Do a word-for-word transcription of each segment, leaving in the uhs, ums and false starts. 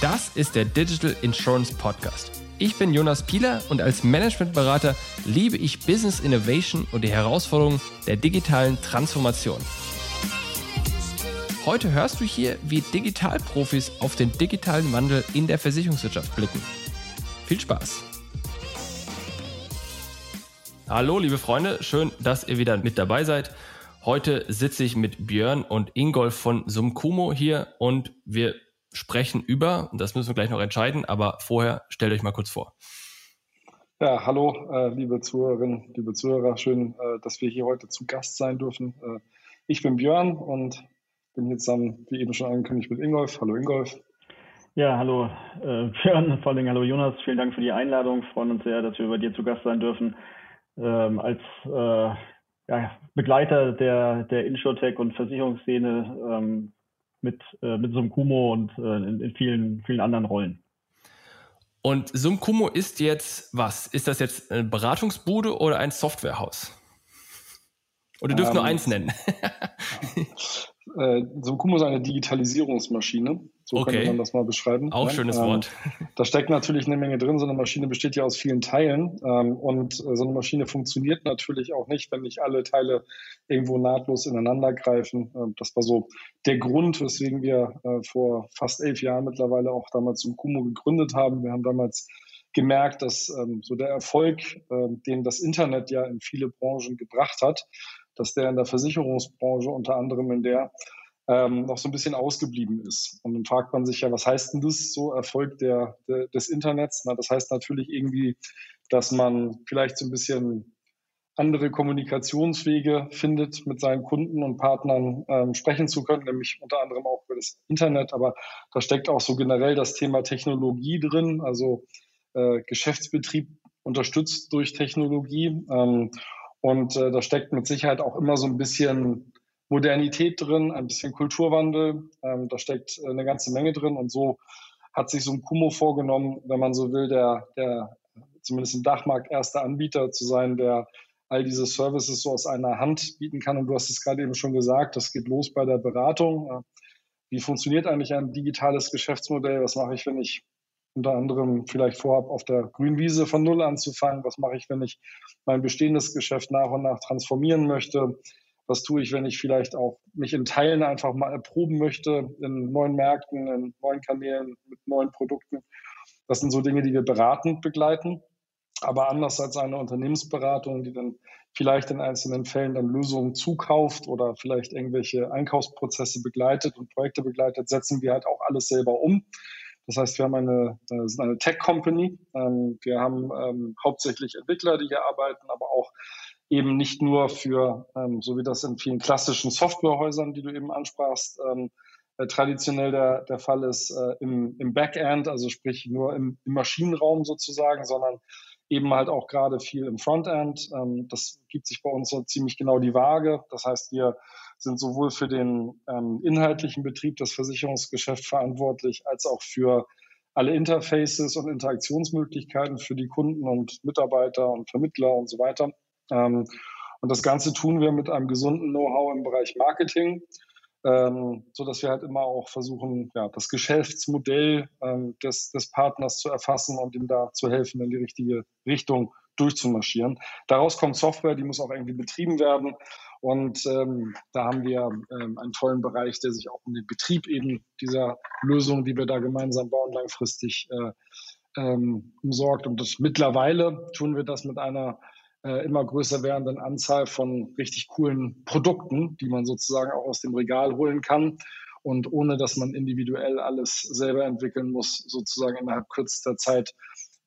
Das ist der Digital Insurance Podcast. Ich bin Jonas Pieler und als Managementberater liebe ich Business Innovation und die Herausforderungen der digitalen Transformation. Heute hörst du hier, wie Digitalprofis auf den digitalen Wandel in der Versicherungswirtschaft blicken. Viel Spaß! Hallo liebe Freunde, schön, dass ihr wieder mit dabei seid. Heute sitze ich mit Björn und Ingolf von sum.cumo hier und wir sprechen über, und das müssen wir gleich noch entscheiden, aber vorher stellt euch mal kurz vor. Ja, hallo liebe Zuhörerinnen, liebe Zuhörer, schön, dass wir hier heute zu Gast sein dürfen. Ich bin Björn und bin hier zusammen, wie eben schon angekündigt, mit Ingolf. Hallo Ingolf. Ja, hallo Björn, vor allem hallo Jonas, vielen Dank für die Einladung, freuen uns sehr, dass wir bei dir zu Gast sein dürfen. Ähm, als äh, ja, Begleiter der, der Insurtech- und Versicherungsszene ähm, mit, äh, mit sum.cumo und äh, in, in vielen, vielen anderen Rollen. Und sum.cumo ist jetzt was? Ist das jetzt eine Beratungsbude oder ein Softwarehaus? Oder dürft ähm, nur eins nennen? äh, sum.cumo ist eine Digitalisierungsmaschine. So okay. Könnte man das mal beschreiben. Auch ein schönes ähm, Wort. Da steckt natürlich eine Menge drin. So eine Maschine besteht ja aus vielen Teilen. Ähm, und so eine Maschine funktioniert natürlich auch nicht, wenn nicht alle Teile irgendwo nahtlos ineinander greifen. Ähm, das war so der Grund, weswegen wir äh, vor fast elf Jahren mittlerweile auch damals sum.cumo gegründet haben. Wir haben damals gemerkt, dass ähm, so der Erfolg, äh, den das Internet ja in viele Branchen gebracht hat, dass der in der Versicherungsbranche unter anderem in der Ähm, noch so ein bisschen ausgeblieben ist. Und dann fragt man sich ja, was heißt denn das, so Erfolg der, der, des Internets? Na, das heißt natürlich irgendwie, dass man vielleicht so ein bisschen andere Kommunikationswege findet, mit seinen Kunden und Partnern ähm, sprechen zu können, nämlich unter anderem auch über das Internet. Aber da steckt auch so generell das Thema Technologie drin, also äh, Geschäftsbetrieb unterstützt durch Technologie. Ähm, und äh, da steckt mit Sicherheit auch immer so ein bisschen Modernität drin, ein bisschen Kulturwandel, ähm, da steckt eine ganze Menge drin und so hat sich sum.cumo vorgenommen, wenn man so will, der, der zumindest im Dachmarkt erster Anbieter zu sein, der all diese Services so aus einer Hand bieten kann. Und du hast es gerade eben schon gesagt, das geht los bei der Beratung. Wie funktioniert eigentlich ein digitales Geschäftsmodell? Was mache ich, wenn ich unter anderem vielleicht vorhabe, auf der Grünwiese von Null anzufangen? Was mache ich, wenn ich mein bestehendes Geschäft nach und nach transformieren möchte? Was tue ich, wenn ich vielleicht auch mich in Teilen einfach mal erproben möchte, in neuen Märkten, in neuen Kanälen, mit neuen Produkten? Das sind so Dinge, die wir beratend begleiten. Aber anders als eine Unternehmensberatung, die dann vielleicht in einzelnen Fällen dann Lösungen zukauft oder vielleicht irgendwelche Einkaufsprozesse begleitet und Projekte begleitet, setzen wir halt auch alles selber um. Das heißt, wir haben eine, sind eine Tech-Company. Wir haben hauptsächlich Entwickler, die hier arbeiten, aber auch eben nicht nur für, ähm, so wie das in vielen klassischen Softwarehäusern, die du eben ansprachst, ähm, äh, traditionell der, der Fall ist, äh, im, im Backend, also sprich nur im, im Maschinenraum sozusagen, sondern eben halt auch gerade viel im Frontend. Ähm, das gibt sich bei uns so ziemlich genau die Waage. Das heißt, wir sind sowohl für den ähm, inhaltlichen Betrieb, das Versicherungsgeschäft verantwortlich, als auch für alle Interfaces und Interaktionsmöglichkeiten für die Kunden und Mitarbeiter und Vermittler und so weiter. Ähm, und das Ganze tun wir mit einem gesunden Know-how im Bereich Marketing, ähm, sodass wir halt immer auch versuchen, ja, das Geschäftsmodell ähm, des, des Partners zu erfassen und ihm da zu helfen, in die richtige Richtung durchzumarschieren. Daraus kommt Software, die muss auch irgendwie betrieben werden. Und ähm, da haben wir ähm, einen tollen Bereich, der sich auch um den Betrieb eben dieser Lösung, die wir da gemeinsam bauen, langfristig äh, ähm, umsorgt. Und das, mittlerweile tun wir das mit einer immer größer werdenden Anzahl von richtig coolen Produkten, die man sozusagen auch aus dem Regal holen kann und ohne, dass man individuell alles selber entwickeln muss, sozusagen innerhalb kürzester Zeit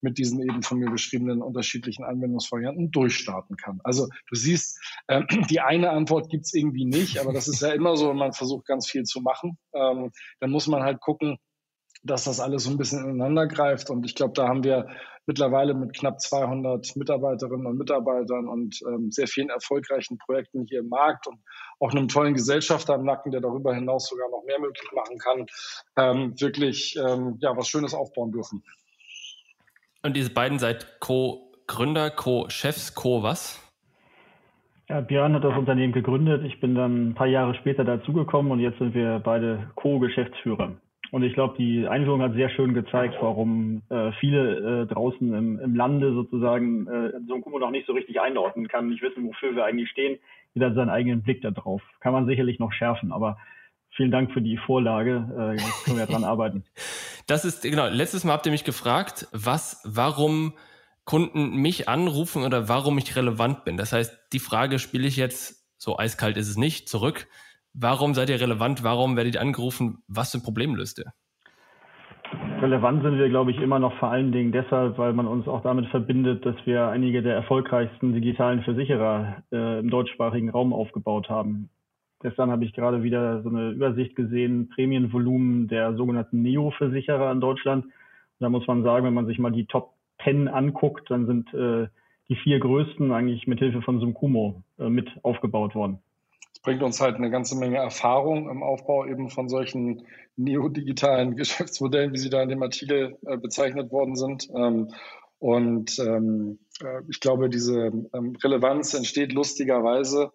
mit diesen eben von mir beschriebenen unterschiedlichen Anwendungsvarianten durchstarten kann. Also du siehst, äh, die eine Antwort gibt es irgendwie nicht, aber das ist ja immer so, wenn man versucht, ganz viel zu machen, ähm, dann muss man halt gucken, dass das alles so ein bisschen ineinander greift. Und ich glaube, da haben wir mittlerweile mit knapp zweihundert Mitarbeiterinnen und Mitarbeitern und ähm, sehr vielen erfolgreichen Projekten hier im Markt und auch einem tollen Gesellschafter im Nacken, der darüber hinaus sogar noch mehr möglich machen kann, ähm, wirklich ähm, ja, was Schönes aufbauen dürfen. Und diese beiden seid Co-Gründer, Co-Chefs, Co-was? Ja, Björn hat das Unternehmen gegründet. Ich bin dann ein paar Jahre später dazugekommen und jetzt sind wir beide Co-Geschäftsführer. Und ich glaube, die Einführung hat sehr schön gezeigt, warum äh, viele äh, draußen im, im Lande sozusagen äh, sum.cumo noch nicht so richtig einordnen kann, nicht wissen, wofür wir eigentlich stehen. Jeder hat seinen eigenen Blick da drauf. Kann man sicherlich noch schärfen, aber vielen Dank für die Vorlage. Äh, jetzt können wir dran arbeiten. Das ist, genau, letztes Mal habt ihr mich gefragt, was, warum Kunden mich anrufen oder warum ich relevant bin. Das heißt, die Frage spiele ich jetzt, so eiskalt ist es nicht, zurück. Warum seid ihr relevant? Warum werdet ihr angerufen? Was für ein Problem löst ihr? Relevant sind wir, glaube ich, immer noch vor allen Dingen deshalb, weil man uns auch damit verbindet, dass wir einige der erfolgreichsten digitalen Versicherer äh, im deutschsprachigen Raum aufgebaut haben. Gestern habe ich gerade wieder so eine Übersicht gesehen, Prämienvolumen der sogenannten Neo-Versicherer in Deutschland. Und da muss man sagen, wenn man sich mal die Top zehn anguckt, dann sind äh, die vier größten eigentlich mit Hilfe von sum.cumo äh, mit aufgebaut worden. Bringt uns halt eine ganze Menge Erfahrung im Aufbau eben von solchen neodigitalen Geschäftsmodellen, wie sie da in dem Artikel äh, bezeichnet worden sind. Ähm, und ähm, äh, ich glaube, diese ähm, Relevanz entsteht lustigerweise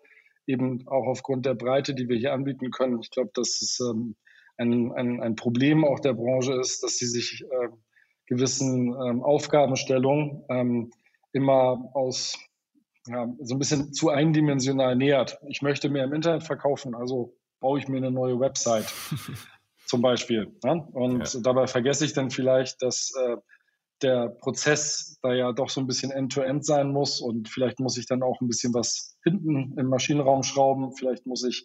eben auch aufgrund der Breite, die wir hier anbieten können. Ich glaube, dass es ähm, ein, ein, ein Problem auch der Branche ist, dass sie sich äh, gewissen ähm, Aufgabenstellungen ähm, immer aus... Ja, so ein bisschen zu eindimensional nähert. Ich möchte mehr im Internet verkaufen, also baue ich mir eine neue Website zum Beispiel. Ja? Und ja. Dabei vergesse ich dann vielleicht, dass äh, der Prozess da ja doch so ein bisschen end-to-end sein muss und vielleicht muss ich dann auch ein bisschen was hinten im Maschinenraum schrauben, vielleicht muss ich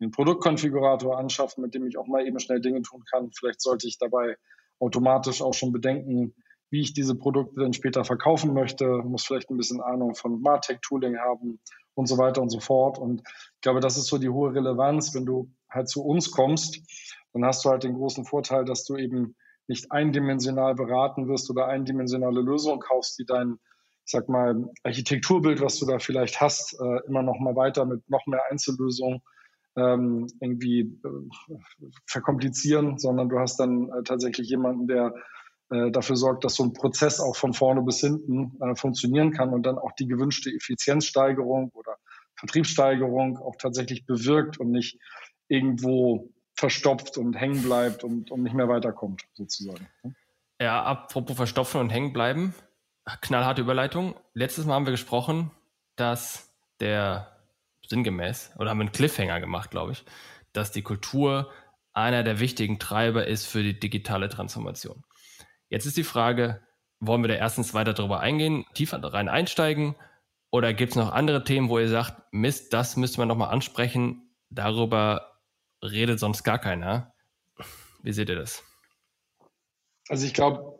einen Produktkonfigurator anschaffen, mit dem ich auch mal eben schnell Dinge tun kann. Vielleicht sollte ich dabei automatisch auch schon bedenken, wie ich diese Produkte dann später verkaufen möchte, muss vielleicht ein bisschen Ahnung von MarTech-Tooling haben und so weiter und so fort. Und ich glaube, das ist so die hohe Relevanz. Wenn du halt zu uns kommst, dann hast du halt den großen Vorteil, dass du eben nicht eindimensional beraten wirst oder eindimensionale Lösungen kaufst, die dein, ich sag mal, Architekturbild, was du da vielleicht hast, immer noch mal weiter mit noch mehr Einzellösungen irgendwie verkomplizieren, sondern du hast dann tatsächlich jemanden, der dafür sorgt, dass so ein Prozess auch von vorne bis hinten äh, funktionieren kann und dann auch die gewünschte Effizienzsteigerung oder Vertriebssteigerung auch tatsächlich bewirkt und nicht irgendwo verstopft und hängen bleibt und, und nicht mehr weiterkommt, sozusagen. Ja, apropos verstopfen und hängen bleiben, knallharte Überleitung. Letztes Mal haben wir gesprochen, dass der sinngemäß, oder haben wir einen Cliffhanger gemacht, glaube ich, dass die Kultur einer der wichtigen Treiber ist für die digitale Transformation. Jetzt ist die Frage, wollen wir da erstens weiter drüber eingehen, tiefer rein einsteigen oder gibt es noch andere Themen, wo ihr sagt, Mist, das müsste man nochmal ansprechen, darüber redet sonst gar keiner. Wie seht ihr das? Also ich glaube,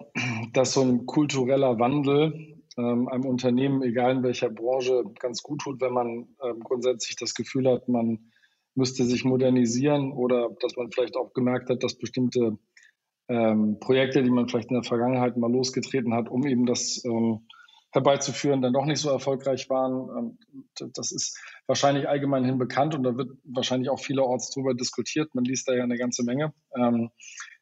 dass so ein kultureller Wandel ähm, einem Unternehmen, egal in welcher Branche, ganz gut tut, wenn man ähm, grundsätzlich das Gefühl hat, man müsste sich modernisieren oder dass man vielleicht auch gemerkt hat, dass bestimmte Ähm, Projekte, die man vielleicht in der Vergangenheit mal losgetreten hat, um eben das ähm, herbeizuführen, dann doch nicht so erfolgreich waren. Ähm, das ist wahrscheinlich allgemein hin bekannt und da wird wahrscheinlich auch vielerorts drüber diskutiert. Man liest da ja eine ganze Menge. Ähm,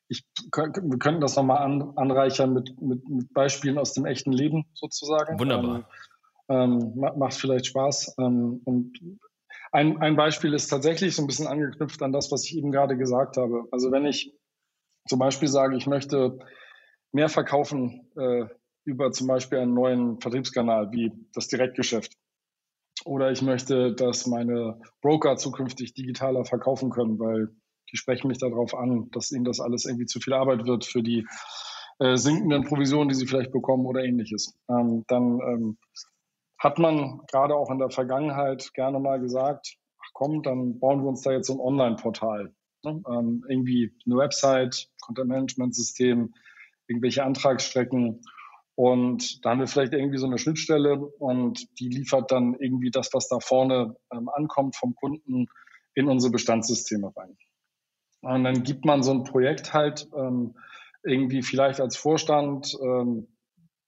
ich, wir könnten das nochmal an, anreichern mit, mit, mit Beispielen aus dem echten Leben sozusagen. Wunderbar. Ähm, ähm, macht vielleicht Spaß. Ähm, und ein, ein Beispiel ist tatsächlich so ein bisschen angeknüpft an das, was ich eben gerade gesagt habe. Also wenn ich zum Beispiel sage, ich möchte mehr verkaufen äh, über zum Beispiel einen neuen Vertriebskanal wie das Direktgeschäft. Oder ich möchte, dass meine Broker zukünftig digitaler verkaufen können, weil die sprechen mich darauf an, dass ihnen das alles irgendwie zu viel Arbeit wird für die äh, sinkenden Provisionen, die sie vielleicht bekommen oder ähnliches. Ähm, dann ähm, hat man gerade auch in der Vergangenheit gerne mal gesagt, ach komm, dann bauen wir uns da jetzt so ein Online-Portal. Ähm, irgendwie eine Website, Content-Management-System, irgendwelche Antragsstrecken und da haben wir vielleicht irgendwie so eine Schnittstelle und die liefert dann irgendwie das, was da vorne ähm, ankommt vom Kunden in unsere Bestandssysteme rein. Und dann gibt man so ein Projekt halt ähm, irgendwie vielleicht als Vorstand, ähm,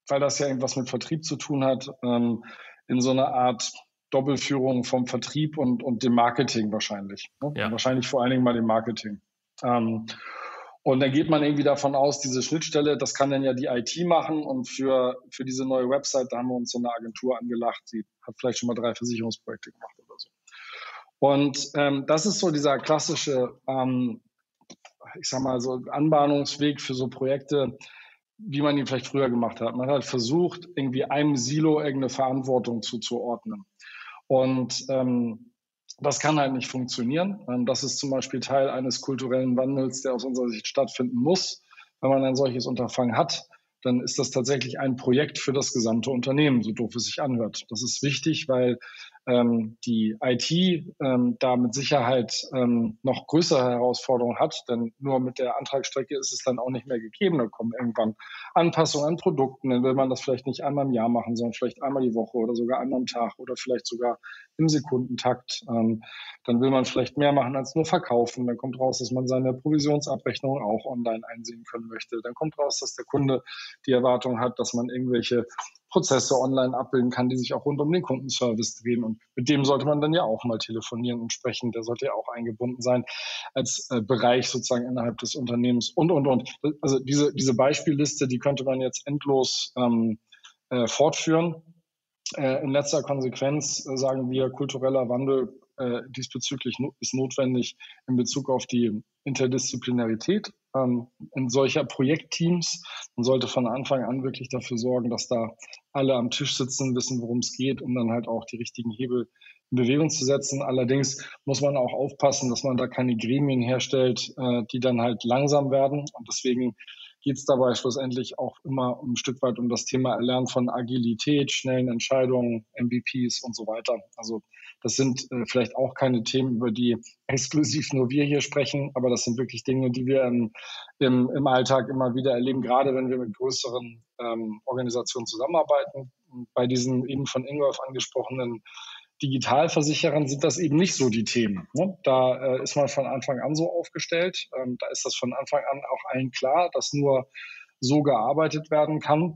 weil das ja irgendwas mit Vertrieb zu tun hat, ähm, in so eine Art Doppelführung vom Vertrieb und, und dem Marketing wahrscheinlich. Ne? Ja. Wahrscheinlich vor allen Dingen mal dem Marketing. Ähm, und dann geht man irgendwie davon aus, diese Schnittstelle, das kann dann ja die I T machen und für, für diese neue Website, da haben wir uns so eine Agentur angelacht, die hat vielleicht schon mal drei Versicherungsprojekte gemacht. Und ähm, das ist so dieser klassische, ähm, ich sag mal so, Anbahnungsweg für so Projekte, wie man ihn vielleicht früher gemacht hat. Man hat versucht, irgendwie einem Silo irgendeine Verantwortung zuzuordnen. Und ähm, das kann halt nicht funktionieren. Ähm, das ist zum Beispiel Teil eines kulturellen Wandels, der aus unserer Sicht stattfinden muss. Wenn man ein solches Unterfangen hat, dann ist das tatsächlich ein Projekt für das gesamte Unternehmen, so doof es sich anhört. Das ist wichtig, weil ähm, die I T ähm, da mit Sicherheit ähm, noch größere Herausforderungen hat, denn nur mit der Antragsstrecke ist es dann auch nicht mehr gegeben. Da kommen irgendwann Anpassungen an Produkten, dann will man das vielleicht nicht einmal im Jahr machen, sondern vielleicht einmal die Woche oder sogar einmal am Tag oder vielleicht sogar im Sekundentakt. Ähm, dann will man vielleicht mehr machen als nur verkaufen. Dann kommt raus, dass man seine Provisionsabrechnung auch online einsehen können möchte. Dann kommt raus, dass der Kunde die Erwartung hat, dass man irgendwelche Prozesse online abbilden kann, die sich auch rund um den Kundenservice drehen. Und mit dem sollte man dann ja auch mal telefonieren und sprechen. Der sollte ja auch eingebunden sein als äh, Bereich sozusagen innerhalb des Unternehmens und, und, und. Also diese, diese Beispielliste, die könnte man jetzt endlos ähm, äh, fortführen. Äh, in letzter Konsequenz äh, sagen wir, kultureller Wandel äh, diesbezüglich no- ist notwendig in Bezug auf die Interdisziplinarität in solcher Projektteams. Man sollte von Anfang an wirklich dafür sorgen, dass da alle am Tisch sitzen, wissen, worum es geht, um dann halt auch die richtigen Hebel in Bewegung zu setzen. Allerdings muss man auch aufpassen, dass man da keine Gremien herstellt, die dann halt langsam werden. Und deswegen geht es dabei schlussendlich auch immer ein Stück weit um das Thema Erlernen von Agilität, schnellen Entscheidungen, M V Ps und so weiter. Also das sind äh, vielleicht auch keine Themen, über die exklusiv nur wir hier sprechen, aber das sind wirklich Dinge, die wir ähm, im, im Alltag immer wieder erleben, gerade wenn wir mit größeren ähm, Organisationen zusammenarbeiten. Bei diesen eben von Ingolf angesprochenen Digitalversicherern sind das eben nicht so die Themen. Ne? Da äh, ist man von Anfang an so aufgestellt. Ähm, da ist das von Anfang an auch allen klar, dass nur so gearbeitet werden kann.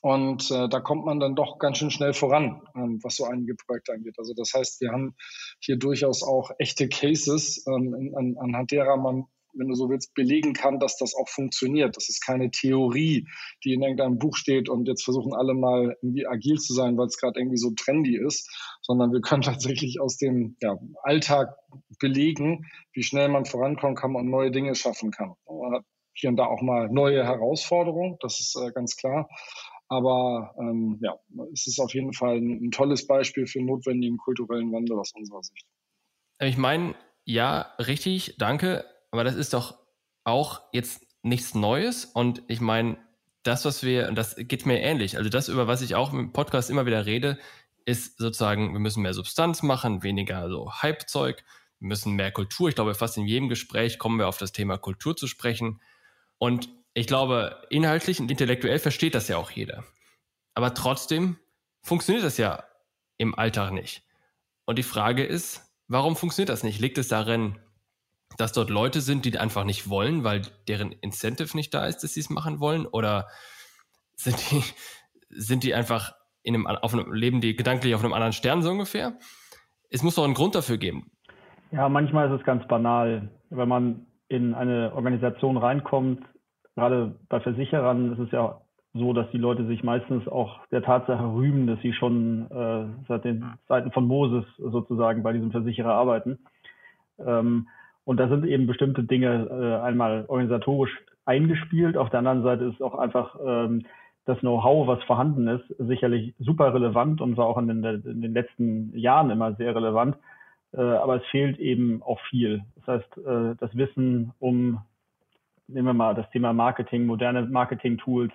Und äh, da kommt man dann doch ganz schön schnell voran, ähm, was so einige Projekte angeht. Also das heißt, wir haben hier durchaus auch echte Cases, ähm, in, an, anhand derer man, wenn du so willst, belegen kann, dass das auch funktioniert. Das ist keine Theorie, die in irgendeinem Buch steht und jetzt versuchen alle mal irgendwie agil zu sein, weil es gerade irgendwie so trendy ist, sondern wir können tatsächlich aus dem ja, Alltag belegen, wie schnell man vorankommen kann und neue Dinge schaffen kann. Man hat hier und da auch mal neue Herausforderungen, das ist äh, ganz klar. Aber ähm, ja, es ist auf jeden Fall ein, ein tolles Beispiel für notwendigen kulturellen Wandel aus unserer Sicht. Ich meine, ja, richtig, danke. Aber das ist doch auch jetzt nichts Neues. Und ich meine, das, was wir, und das geht mir ähnlich. Also das, über was ich auch im Podcast immer wieder rede, ist sozusagen, wir müssen mehr Substanz machen, weniger so Hype-Zeug, wir müssen mehr Kultur. Ich glaube, fast in jedem Gespräch kommen wir auf das Thema Kultur zu sprechen. Und ich glaube, inhaltlich und intellektuell versteht das ja auch jeder. Aber trotzdem funktioniert das ja im Alltag nicht. Und die Frage ist, warum funktioniert das nicht? Liegt es darin, dass dort Leute sind, die einfach nicht wollen, weil deren Incentive nicht da ist, dass sie es machen wollen? Oder sind die, sind die einfach in einem, auf einem, leben die gedanklich auf einem anderen Stern so ungefähr? Es muss doch einen Grund dafür geben. Ja, manchmal ist es ganz banal. Wenn man in eine Organisation reinkommt, gerade bei Versicherern ist es ja so, dass die Leute sich meistens auch der Tatsache rühmen, dass sie schon äh, seit den Zeiten von Moses sozusagen bei diesem Versicherer arbeiten. Ähm, Und da sind eben bestimmte Dinge äh, einmal organisatorisch eingespielt. Auf der anderen Seite ist auch einfach ähm, das Know-how, was vorhanden ist, sicherlich super relevant und war auch in den, in den letzten Jahren immer sehr relevant. Äh, aber es fehlt eben auch viel. Das heißt, äh, das Wissen um, nehmen wir mal das Thema Marketing, moderne Marketing-Tools,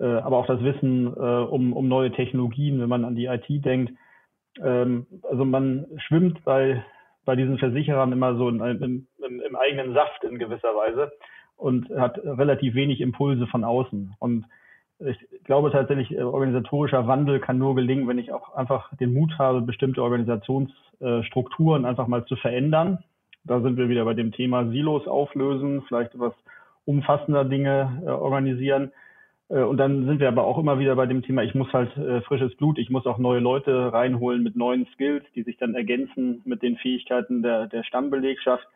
äh, aber auch das Wissen äh, um, um neue Technologien, wenn man an die I T denkt. Ähm, also man schwimmt bei... bei diesen Versicherern immer so in, in, in, im eigenen Saft in gewisser Weise und hat relativ wenig Impulse von außen. Und ich glaube tatsächlich, organisatorischer Wandel kann nur gelingen, wenn ich auch einfach den Mut habe, bestimmte Organisationsstrukturen einfach mal zu verändern. Da sind wir wieder bei dem Thema Silos auflösen, vielleicht etwas umfassender Dinge organisieren. Und dann sind wir aber auch immer wieder bei dem Thema, ich muss halt äh, frisches Blut, ich muss auch neue Leute reinholen mit neuen Skills, die sich dann ergänzen mit den Fähigkeiten der, der Stammbelegschaft.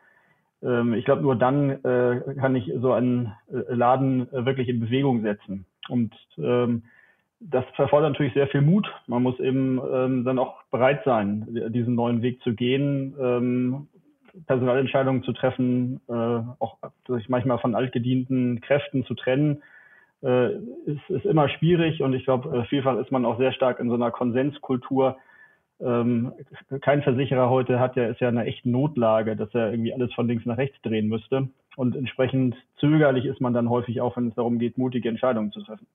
Ähm, ich glaube, nur dann äh, kann ich so einen äh, Laden äh, wirklich in Bewegung setzen. Und ähm, Das verfordert natürlich sehr viel Mut. Man muss eben ähm, dann auch bereit sein, diesen neuen Weg zu gehen, ähm, Personalentscheidungen zu treffen, äh, auch sich manchmal von altgedienten Kräften zu trennen. Äh, ist, ist immer schwierig und ich glaube, vielfach ist man auch sehr stark in so einer Konsenskultur. Ähm, kein Versicherer heute hat ja, ist ja in einer echten Notlage, dass er irgendwie alles von links nach rechts drehen müsste. Und entsprechend zögerlich ist man dann häufig auch, wenn es darum geht, mutige Entscheidungen zu treffen.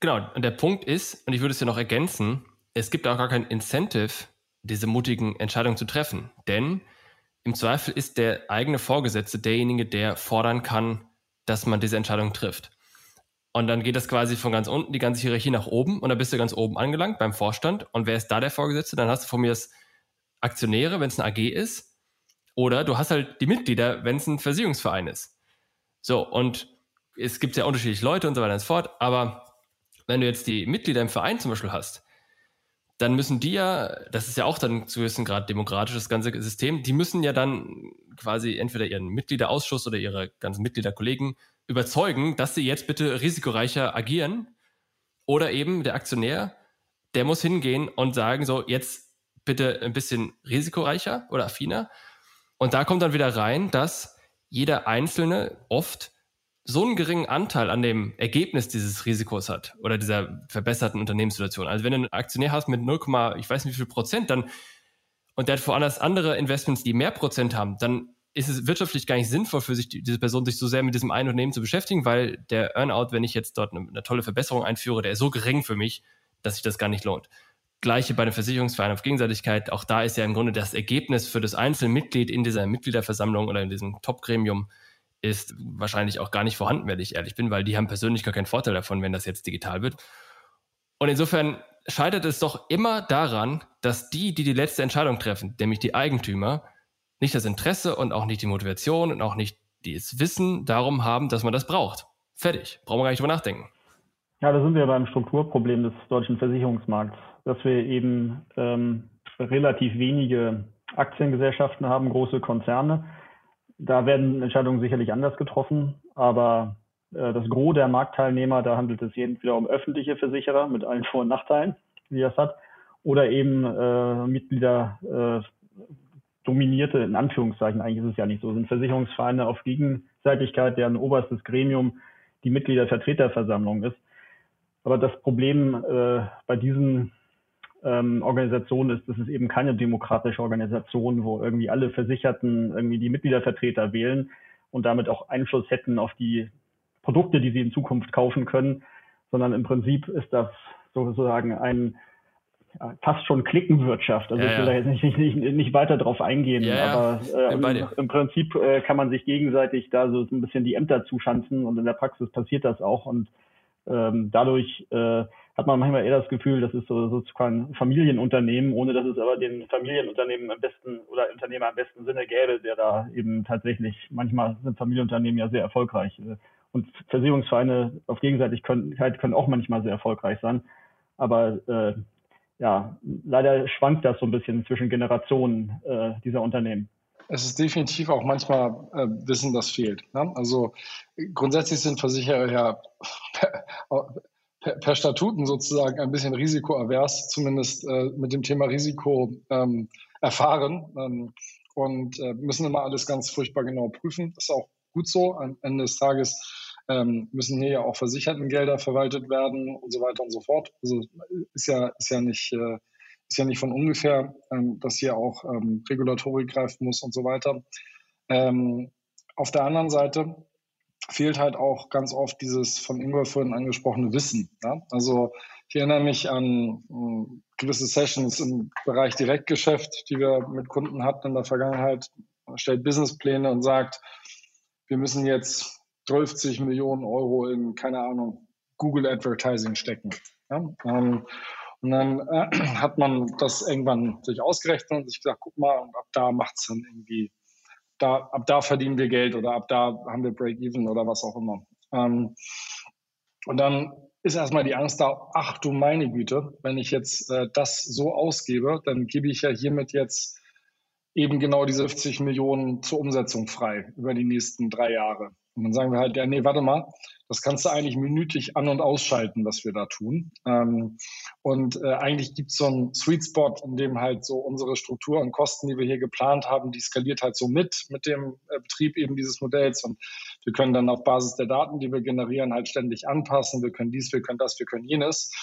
Genau, und der Punkt ist, und ich würde es ja noch ergänzen, es gibt auch gar kein Incentive, diese mutigen Entscheidungen zu treffen. Denn im Zweifel ist der eigene Vorgesetzte derjenige, der fordern kann, dass man diese Entscheidung trifft. Und dann geht das quasi von ganz unten, die ganze Hierarchie nach oben und dann bist du ganz oben angelangt beim Vorstand. Und wer ist da der Vorgesetzte? Dann hast du von mir das Aktionäre, wenn es eine A G ist. Oder du hast halt die Mitglieder, wenn es ein Versicherungsverein ist. So, und es gibt ja unterschiedliche Leute und so weiter und so fort, aber wenn du jetzt die Mitglieder im Verein zum Beispiel hast, dann müssen die ja, das ist ja auch dann zu gewissen Grad demokratisch, das ganze System, die müssen ja dann quasi entweder ihren Mitgliederausschuss oder ihre ganzen Mitgliederkollegen überzeugen, dass sie jetzt bitte risikoreicher agieren, oder eben der Aktionär, der muss hingehen und sagen, so jetzt bitte ein bisschen risikoreicher oder affiner, und da kommt dann wieder rein, dass jeder Einzelne oft so einen geringen Anteil an dem Ergebnis dieses Risikos hat oder dieser verbesserten Unternehmenssituation. Also wenn du einen Aktionär hast mit null, ich weiß nicht wie viel Prozent, dann, und der hat woanders andere Investments, die mehr Prozent haben, dann ist es wirtschaftlich gar nicht sinnvoll für sich, diese Person sich so sehr mit diesem einen Unternehmen zu beschäftigen, weil der Earnout, wenn ich jetzt dort eine, eine tolle Verbesserung einführe, der ist so gering für mich, dass sich das gar nicht lohnt. Gleiche bei den Versicherungsvereinen auf Gegenseitigkeit. Auch da ist ja im Grunde das Ergebnis für das einzelne Mitglied in dieser Mitgliederversammlung oder in diesem Top-Gremium ist wahrscheinlich auch gar nicht vorhanden, wenn ich ehrlich bin, weil die haben persönlich gar keinen Vorteil davon, wenn das jetzt digital wird. Und insofern scheitert es doch immer daran, dass die, die die letzte Entscheidung treffen, nämlich die Eigentümer, nicht das Interesse und auch nicht die Motivation und auch nicht das Wissen darum haben, dass man das braucht. Fertig. Brauchen wir gar nicht drüber nachdenken. Ja, da sind wir beim Strukturproblem des deutschen Versicherungsmarkts, dass wir eben ähm, relativ wenige Aktiengesellschaften haben, große Konzerne. Da werden Entscheidungen sicherlich anders getroffen, aber äh, das Gros der Marktteilnehmer, da handelt es entweder um öffentliche Versicherer mit allen Vor- und Nachteilen, die das hat, oder eben äh, Mitglieder äh, dominierte, in Anführungszeichen, eigentlich ist es ja nicht so, sind Versicherungsvereine auf Gegenseitigkeit, deren oberstes Gremium die Mitgliedervertreterversammlung ist. Aber das Problem äh, bei diesen Ähm, Organisation ist, das ist eben keine demokratische Organisation, wo irgendwie alle Versicherten irgendwie die Mitgliedervertreter wählen und damit auch Einfluss hätten auf die Produkte, die sie in Zukunft kaufen können, sondern im Prinzip ist das sozusagen ein fast schon Klickenwirtschaft. Also ja, ich will ja. da jetzt nicht, nicht, nicht weiter drauf eingehen, ja, aber äh, im, im Prinzip äh, kann man sich gegenseitig da so ein bisschen die Ämter zuschanzen und in der Praxis passiert das auch und ähm, dadurch äh, hat man manchmal eher das Gefühl, das ist so, sozusagen ein Familienunternehmen, ohne dass es aber den Familienunternehmen am besten oder Unternehmer im besten Sinne gäbe, der da eben tatsächlich, manchmal sind Familienunternehmen ja sehr erfolgreich. Und Versicherungsvereine auf Gegenseitigkeit können auch manchmal sehr erfolgreich sein. Aber äh, ja, leider schwankt das so ein bisschen zwischen Generationen äh, dieser Unternehmen. Es ist definitiv auch manchmal äh, Wissen, das fehlt. Ne? Also grundsätzlich sind Versicherer ja per Statuten sozusagen ein bisschen risikoavers, zumindest äh, mit dem Thema Risiko ähm, erfahren ähm, und äh, müssen immer alles ganz furchtbar genau prüfen. Das ist auch gut so. Am Ende des Tages ähm, müssen hier ja auch Versichertengelder verwaltet werden und so weiter und so fort. Also ist ja, ist ja nicht, äh, ist ja nicht von ungefähr, ähm, dass hier auch ähm, Regulatorik greifen muss und so weiter. Ähm, auf der anderen Seite fehlt halt auch ganz oft dieses von Ingolf vorhin angesprochene Wissen. Ja? Also ich erinnere mich an um, gewisse Sessions im Bereich Direktgeschäft, die wir mit Kunden hatten in der Vergangenheit. Man stellt Businesspläne und sagt, wir müssen jetzt zwölfzig Millionen Euro in, keine Ahnung, Google Advertising stecken. Ja? Um, und dann äh, hat man das irgendwann sich ausgerechnet und sich gesagt, guck mal, und ab da macht es dann irgendwie Da, ab da verdienen wir Geld oder ab da haben wir Break-Even oder was auch immer. Ähm, und dann ist erstmal die Angst da, ach du meine Güte, wenn ich jetzt äh, das so ausgebe, dann gebe ich ja hiermit jetzt eben genau diese fünfzig Millionen zur Umsetzung frei über die nächsten drei Jahre. Und dann sagen wir halt, ja, nee, warte mal, das kannst du eigentlich minütlich an- und ausschalten, was wir da tun. Ähm, und äh, eigentlich gibt es so einen Sweet Spot, in dem halt so unsere Struktur und Kosten, die wir hier geplant haben, die skaliert halt so mit, mit dem äh, Betrieb eben dieses Modells. Und wir können dann auf Basis der Daten, die wir generieren, halt ständig anpassen. Wir können dies, wir können das, wir können jenes.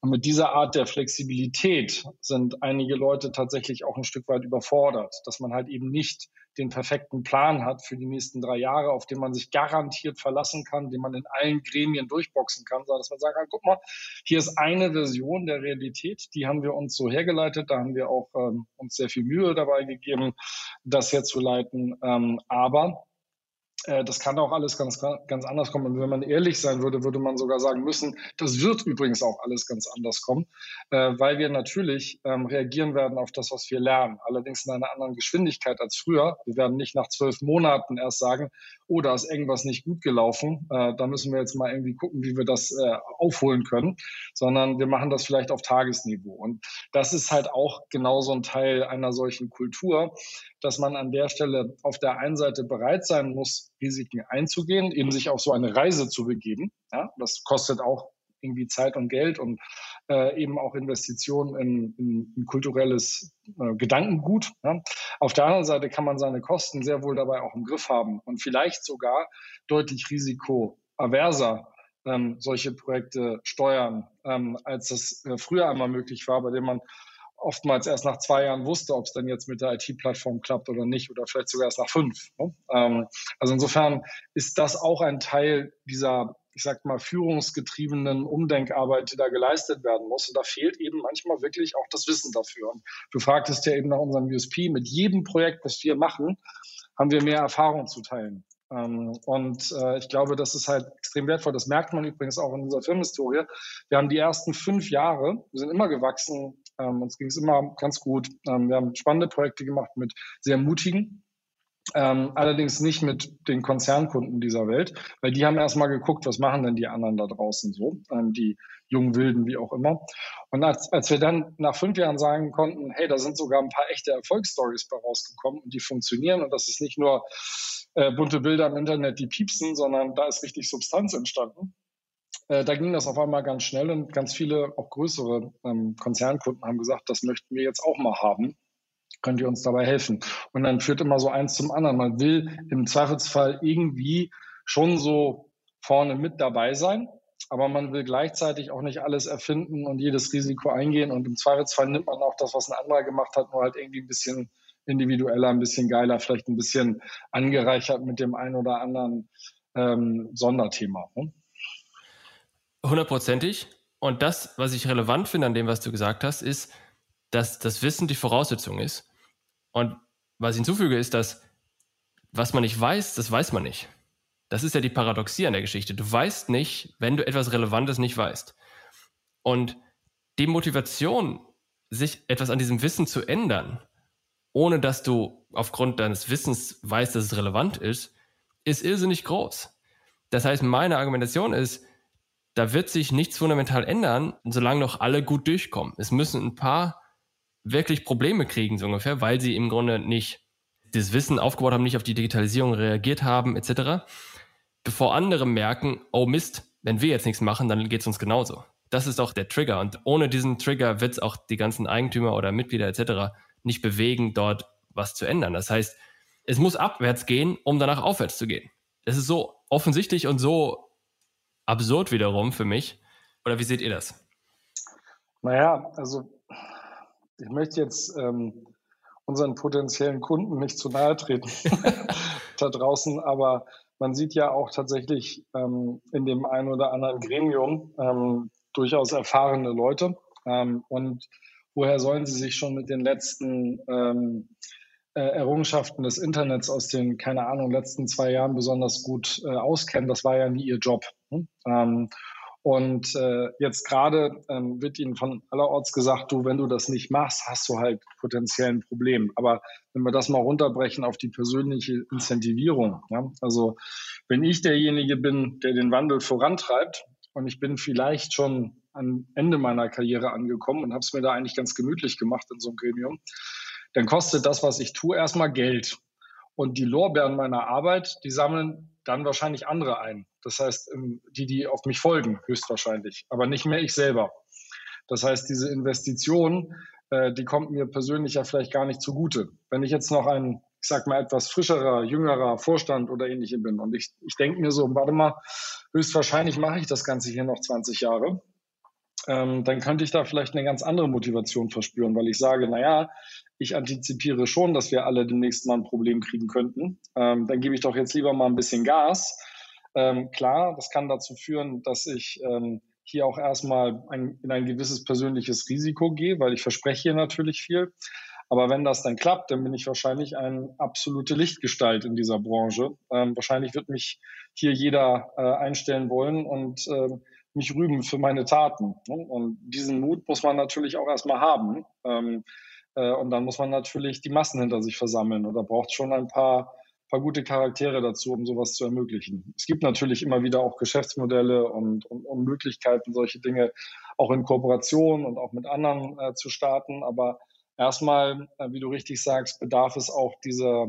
Und mit dieser Art der Flexibilität sind einige Leute tatsächlich auch ein Stück weit überfordert, dass man halt eben nicht den perfekten Plan hat für die nächsten drei Jahre, auf den man sich garantiert verlassen kann, den man in allen Gremien durchboxen kann, sondern dass man sagt, guck mal, hier ist eine Version der Realität, die haben wir uns so hergeleitet, da haben wir auch ähm, uns sehr viel Mühe dabei gegeben, das herzuleiten, ähm, aber das kann auch alles ganz, ganz anders kommen. Und wenn man ehrlich sein würde, würde man sogar sagen müssen, das wird übrigens auch alles ganz anders kommen, weil wir natürlich reagieren werden auf das, was wir lernen. Allerdings in einer anderen Geschwindigkeit als früher. Wir werden nicht nach zwölf Monaten erst sagen, oh, da ist irgendwas nicht gut gelaufen. Da müssen wir jetzt mal irgendwie gucken, wie wir das aufholen können. Sondern wir machen das vielleicht auf Tagesniveau. Und das ist halt auch genau so ein Teil einer solchen Kultur, dass man an der Stelle auf der einen Seite bereit sein muss, Risiken einzugehen, eben sich auf so eine Reise zu begeben. Ja, das kostet auch irgendwie Zeit und Geld und äh, eben auch Investitionen in, in, in kulturelles äh, Gedankengut. Ja. Auf der anderen Seite kann man seine Kosten sehr wohl dabei auch im Griff haben und vielleicht sogar deutlich risikoaverser ähm, solche Projekte steuern, ähm, als das äh, früher einmal möglich war, bei dem man oftmals erst nach zwei Jahren wusste, ob es dann jetzt mit der I T-Plattform klappt oder nicht, oder vielleicht sogar erst nach fünf. Ne? Ähm, also insofern ist das auch ein Teil dieser, ich sag mal, führungsgetriebenen Umdenkarbeit, die da geleistet werden muss. Und da fehlt eben manchmal wirklich auch das Wissen dafür. Und du fragtest ja eben nach unserem U S P. Mit jedem Projekt, was wir machen, haben wir mehr Erfahrung zu teilen. Und ich glaube, das ist halt extrem wertvoll. Das merkt man übrigens auch in unserer Firmenhistorie. Wir haben die ersten fünf Jahre, wir sind immer gewachsen, uns ging es immer ganz gut. Wir haben spannende Projekte gemacht mit sehr mutigen, allerdings nicht mit den Konzernkunden dieser Welt, weil die haben erstmal geguckt, was machen denn die anderen da draußen so, die jungen Wilden, wie auch immer. Und als, als wir dann nach fünf Jahren sagen konnten, hey, da sind sogar ein paar echte Erfolgsstories bei rausgekommen und die funktionieren und das ist nicht nur äh, bunte Bilder im Internet, die piepsen, sondern da ist richtig Substanz entstanden. Äh, da ging das auf einmal ganz schnell und ganz viele, auch größere ähm, Konzernkunden haben gesagt, das möchten wir jetzt auch mal haben. Könnt ihr uns dabei helfen? Und dann führt immer so eins zum anderen. Man will im Zweifelsfall irgendwie schon so vorne mit dabei sein, aber man will gleichzeitig auch nicht alles erfinden und jedes Risiko eingehen. Und im Zweifelsfall nimmt man auch das, was ein anderer gemacht hat, nur halt irgendwie ein bisschen individueller, ein bisschen geiler, vielleicht ein bisschen angereichert mit dem einen oder anderen ähm, Sonderthema. Hundertprozentig. Und das, was ich relevant finde an dem, was du gesagt hast, ist, dass das Wissen die Voraussetzung ist. Und was ich hinzufüge, ist, dass was man nicht weiß, das weiß man nicht. Das ist ja die Paradoxie an der Geschichte. Du weißt nicht, wenn du etwas Relevantes nicht weißt. Und die Motivation, sich etwas an diesem Wissen zu ändern, ohne dass du aufgrund deines Wissens weißt, dass es relevant ist, ist irrsinnig groß. Das heißt, meine Argumentation ist, da wird sich nichts fundamental ändern, solange noch alle gut durchkommen. Es müssen ein paar wirklich Probleme kriegen, so ungefähr, weil sie im Grunde nicht das Wissen aufgebaut haben, nicht auf die Digitalisierung reagiert haben, et cetera, bevor andere merken, oh Mist, wenn wir jetzt nichts machen, dann geht es uns genauso. Das ist auch der Trigger. Und ohne diesen Trigger wird es auch die ganzen Eigentümer oder Mitglieder et cetera nicht bewegen, dort was zu ändern. Das heißt, es muss abwärts gehen, um danach aufwärts zu gehen. Das ist so offensichtlich und so absurd wiederum für mich. Oder wie seht ihr das? Naja, also ich möchte jetzt ähm, unseren potenziellen Kunden nicht zu nahe treten da draußen, aber man sieht ja auch tatsächlich ähm, in dem einen oder anderen Gremium ähm, durchaus erfahrene Leute. Ähm, und woher sollen sie sich schon mit den letzten ähm, äh, Errungenschaften des Internets aus den, keine Ahnung, letzten zwei Jahren besonders gut äh, auskennen? Das war ja nie ihr Job. Hm? Ähm, Und äh, jetzt gerade ähm, wird Ihnen von allerorts gesagt, du, wenn du das nicht machst, hast du halt potenziell ein Problem. Aber wenn wir das mal runterbrechen auf die persönliche Incentivierung, ja? Also wenn ich derjenige bin, der den Wandel vorantreibt und ich bin vielleicht schon am Ende meiner Karriere angekommen und habe es mir da eigentlich ganz gemütlich gemacht in so einem Gremium, dann kostet das, was ich tue, erstmal Geld. Und die Lorbeeren meiner Arbeit, die sammeln dann wahrscheinlich andere ein. Das heißt, die, die auf mich folgen, höchstwahrscheinlich, aber nicht mehr ich selber. Das heißt, diese Investition, die kommt mir persönlich ja vielleicht gar nicht zugute. Wenn ich jetzt noch ein, ich sag mal, etwas frischerer, jüngerer Vorstand oder ähnliche bin und ich, ich denke mir so, warte mal, höchstwahrscheinlich mache ich das Ganze hier noch zwanzig Jahre, ähm, dann könnte ich da vielleicht eine ganz andere Motivation verspüren, weil ich sage, naja, ich antizipiere schon, dass wir alle demnächst mal ein Problem kriegen könnten. Ähm, dann gebe ich doch jetzt lieber mal ein bisschen Gas. Ähm, klar, das kann dazu führen, dass ich ähm, hier auch erstmal ein, in ein gewisses persönliches Risiko gehe, weil ich verspreche hier natürlich viel. Aber wenn das dann klappt, dann bin ich wahrscheinlich eine absolute Lichtgestalt in dieser Branche. Ähm, wahrscheinlich wird mich hier jeder äh, einstellen wollen und äh, mich rühmen für meine Taten. Ne? Und diesen Mut muss man natürlich auch erstmal haben. Ähm, äh, und dann muss man natürlich die Massen hinter sich versammeln. Oder braucht schon ein paar, paar gute Charaktere dazu, um sowas zu ermöglichen. Es gibt natürlich immer wieder auch Geschäftsmodelle und, und, und Möglichkeiten, solche Dinge auch in Kooperation und auch mit anderen äh, zu starten. Aber erstmal, wie du richtig sagst, bedarf es auch dieser,